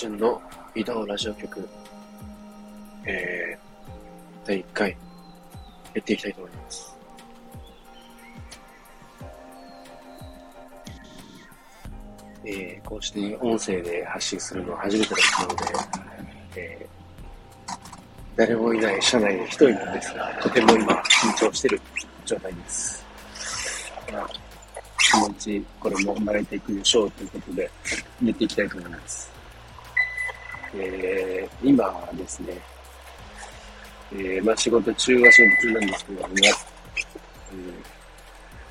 潤の移動ラジオ局、第1回やっていきたいと思います。こうして音声で発信するのは初めてだったので、誰もいない車内で一人なんですが、とても今緊張している状態です。気持ちこれも慣れていくでしょうということでやっていきたいと思います。今ですね、仕事中は仕事中なんですけど、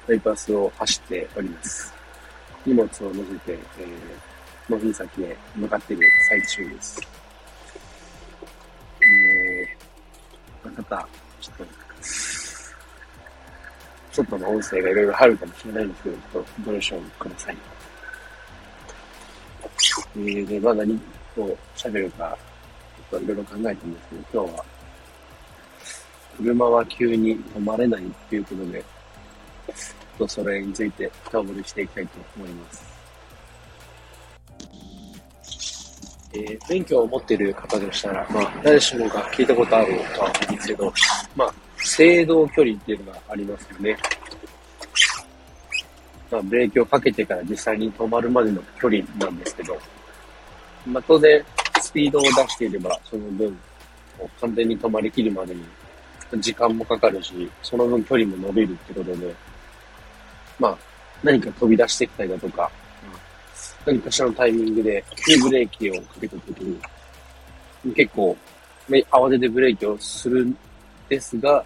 バイパスを走っております。荷物を載せて、納品先へ向かっている最中です。ちょっとの音声がいろいろあるかもしれないんですけど、ちょっとご了承ください。で、何を喋るか、ちょっといろいろ考えてるんですけど、今日は、車は急に止まれないっていうことで、それについて深掘りしていきたいと思います。免許を持っている方でしたら、誰しもが聞いたことあるとは思うんですけど、制動距離っていうのがありますよね。ブレーキをかけてから実際に止まるまでの距離なんですけど、当然スピードを出していればその分完全に止まりきるまでに時間もかかるし、その分距離も伸びるってことで、何か飛び出してきたりだとか、何かしらのタイミングで急ブレーキをかけたときに、結構慌ててブレーキをするんですが、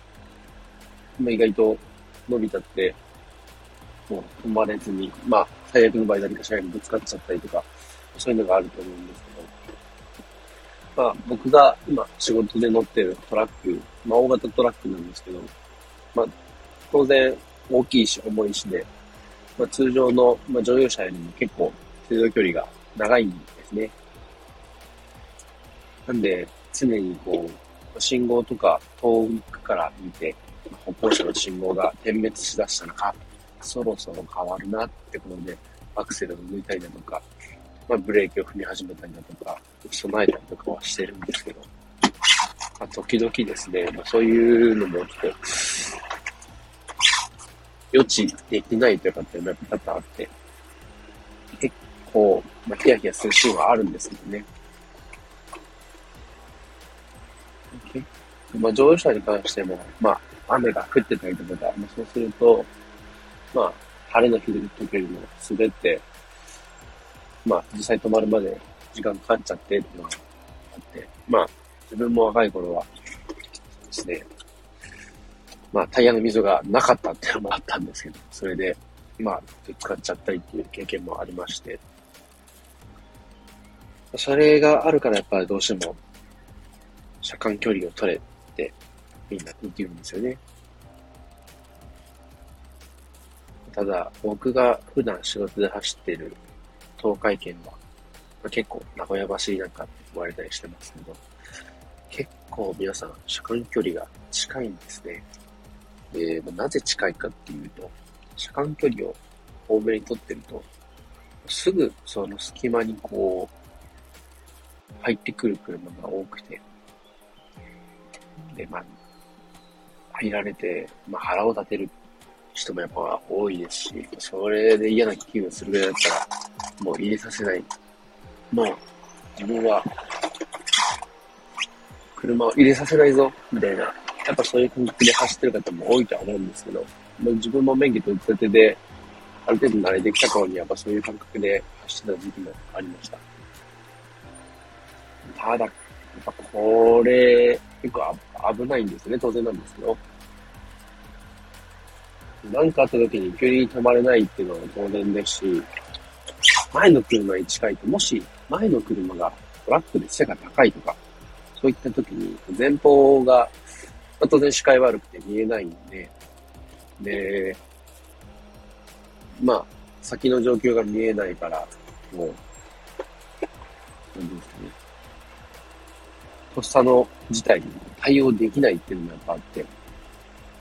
意外と伸びたって、もう止まれずに、最悪の場合何かしらにぶつかっちゃったりとか、そういうのがあると思うんですけど、僕が今仕事で乗ってるトラック、大型トラックなんですけど、当然大きいし重いしで、通常の乗用車よりも結構制動距離が長いんですね。なんで常に信号とか遠くから見て、歩行者の信号が点滅しだしたのか、そろそろ変わるなってことで、アクセルを抜いたりだとか、ブレーキを踏み始めたりだとか、備えたりとかはしてるんですけど、時々ですね、そういうのも起きて、予知できないというかっていうのが多々あって、結構、ヒヤヒヤするシーンはあるんですけどね。乗用車に関しても、雨が降ってたりとか、そうすると、晴れの日の時よりも滑って、実際止まるまで時間かかっちゃってっていうのがあって、自分も若い頃はですね、タイヤの溝がなかったっていうのもあったんですけど、それで、使っちゃったりっていう経験もありまして、それがあるからやっぱりどうしても、車間距離を取れってみんな言ってるんですよね。ただ、僕が普段仕事で走ってる東海圏は、結構名古屋走りなんかって言われたりしてますけど、結構皆さん車間距離が近いんですね。なぜ近いかっていうと、車間距離を多めに取ってると、すぐその隙間に入ってくる車が多くて、で、入られて、腹を立てる人もやっぱ多いですし、それで嫌な気分するぐらいだったら、もう入れさせない。もう、自分は、車を入れさせないぞ、みたいな。やっぱそういう感覚で走ってる方も多いとは思うんですけど、自分も免許取ってで、ある程度慣れてきた頃にやっぱそういう感覚で走ってた時期もありました。ただ、やっぱこれ、結構危ないんですね、当然なんですけど。何かあった時に急に止まれないっていうのは当然ですし、前の車に近いと、もし前の車がトラックで背が高いとか、そういった時に前方が当然視界悪くて見えないんで、で、先の状況が見えないから、なんですかね。とっさの事態に対応できないっていうのがやっぱあって、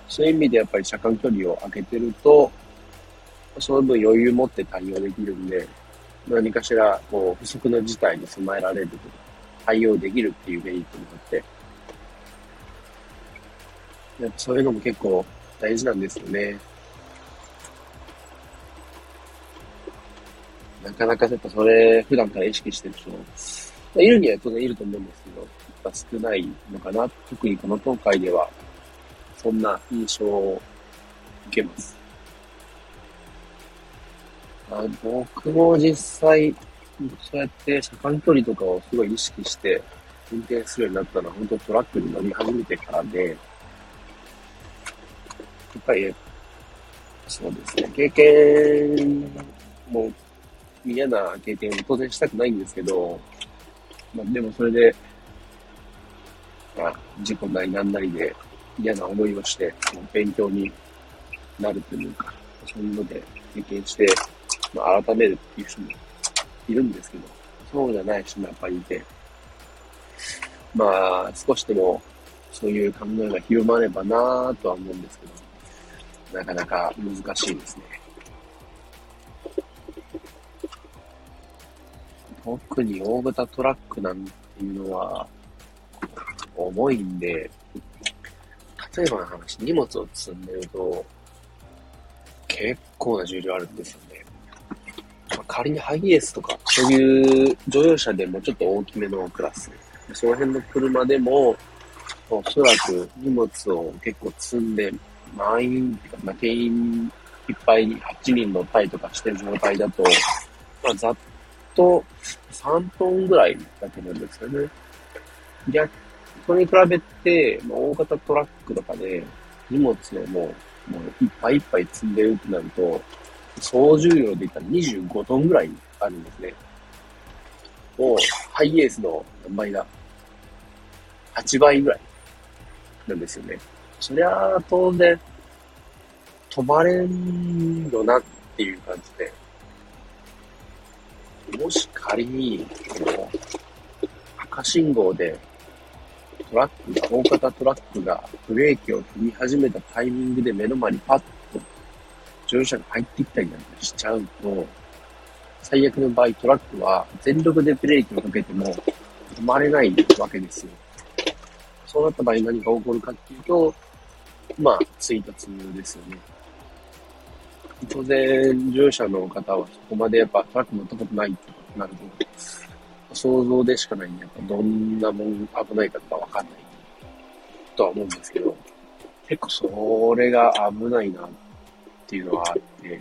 そういう意味でやっぱり車間距離を空けてると、その分余裕持って対応できるんで、何かしらこう不測の事態に備えられる、対応できるっていうメリットもあって、やっぱそういうのも結構大事なんですよね。なかなかやっぱそれ普段から意識してる人いるには当然いると思うんですけど、やっぱ少ないのかな。特にこの東海ではそんな印象を受けます。僕も実際そうやって車間距離とかをすごい意識して運転するようになったのは本当トラックに乗り始めてからで、やっぱりそうですね、経験も嫌な経験を当然したくないんですけど、まあ、でもそれで、まあ、事故なりなんなりで嫌な思いをして勉強になるというか、そういうので経験して、まあ、改めるっていう人もいるんですけど、そうじゃない人もやっぱりいて、まあ少しでもそういう考えが広まればなぁとは思うんですけど、なかなか難しいですね。特に大型トラックなんていうのは重いんで、例えばの話、荷物を積んでると結構な重量あるんですよね。まあ、仮にハイエースとかそういう乗用車でもちょっと大きめのクラス、その辺の車でもおそらく荷物を結構積んで満員とか定員いっぱいに8人乗ったりとかしてる状態だと、まあ、ざっと3トンぐらいだと思うんですよね。逆それに比べて、まあ、大型トラックとかで荷物をもういっぱいいっぱい積んでるってなると、総重量で言ったら25トンぐらいあるんですね。もうハイエースの何倍だ、8倍ぐらいなんですよね。そりゃあ当然止まれんよなっていう感じで、もし仮に赤信号で大型トラックがブレーキを踏み始めたタイミングで目の前にパッと乗用車が入ってきたりなんかしちゃうと、最悪の場合トラックは全力でブレーキをかけても止まれないわけですよ。そうなった場合何が起こるかっていうと、まあ追突ですよね。当然乗用車の方はそこまでやっぱトラック乗ったことないってことになると想像でしかないんで、どんなもん危ないかとかわかんないとは思うんですけど、結構それが危ないなっていうのはあって、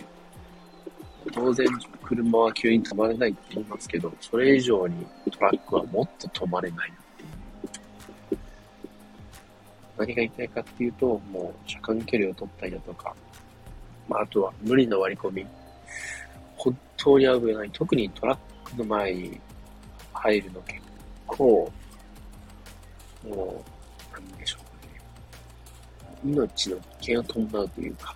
当然車は急に止まれないって言いますけど、それ以上にトラックはもっと止まれないっていう。何が言いたいかっていうと、もう車間距離を取ったりだとか、まあ、あとは無理な割り込み、本当に危ない。特にトラックの前に入るの結構、もう、なんでしょうね。命の危険を伴うというか、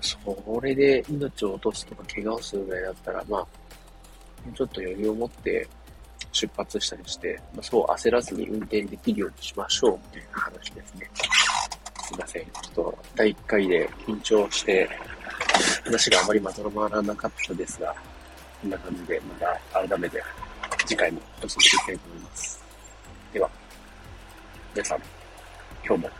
それで命を落とすとか怪我をするぐらいだったら、まあ、ちょっと余裕を持って出発したりして、まあ、そう焦らずに運転できるようにしましょう、みたいな話ですね。すいません。ちょっと第1回で緊張して、話があまりまとまらなかったですが、こんな感じで、また改めて次回もお届けしたいと思います。では、皆さん、今日も。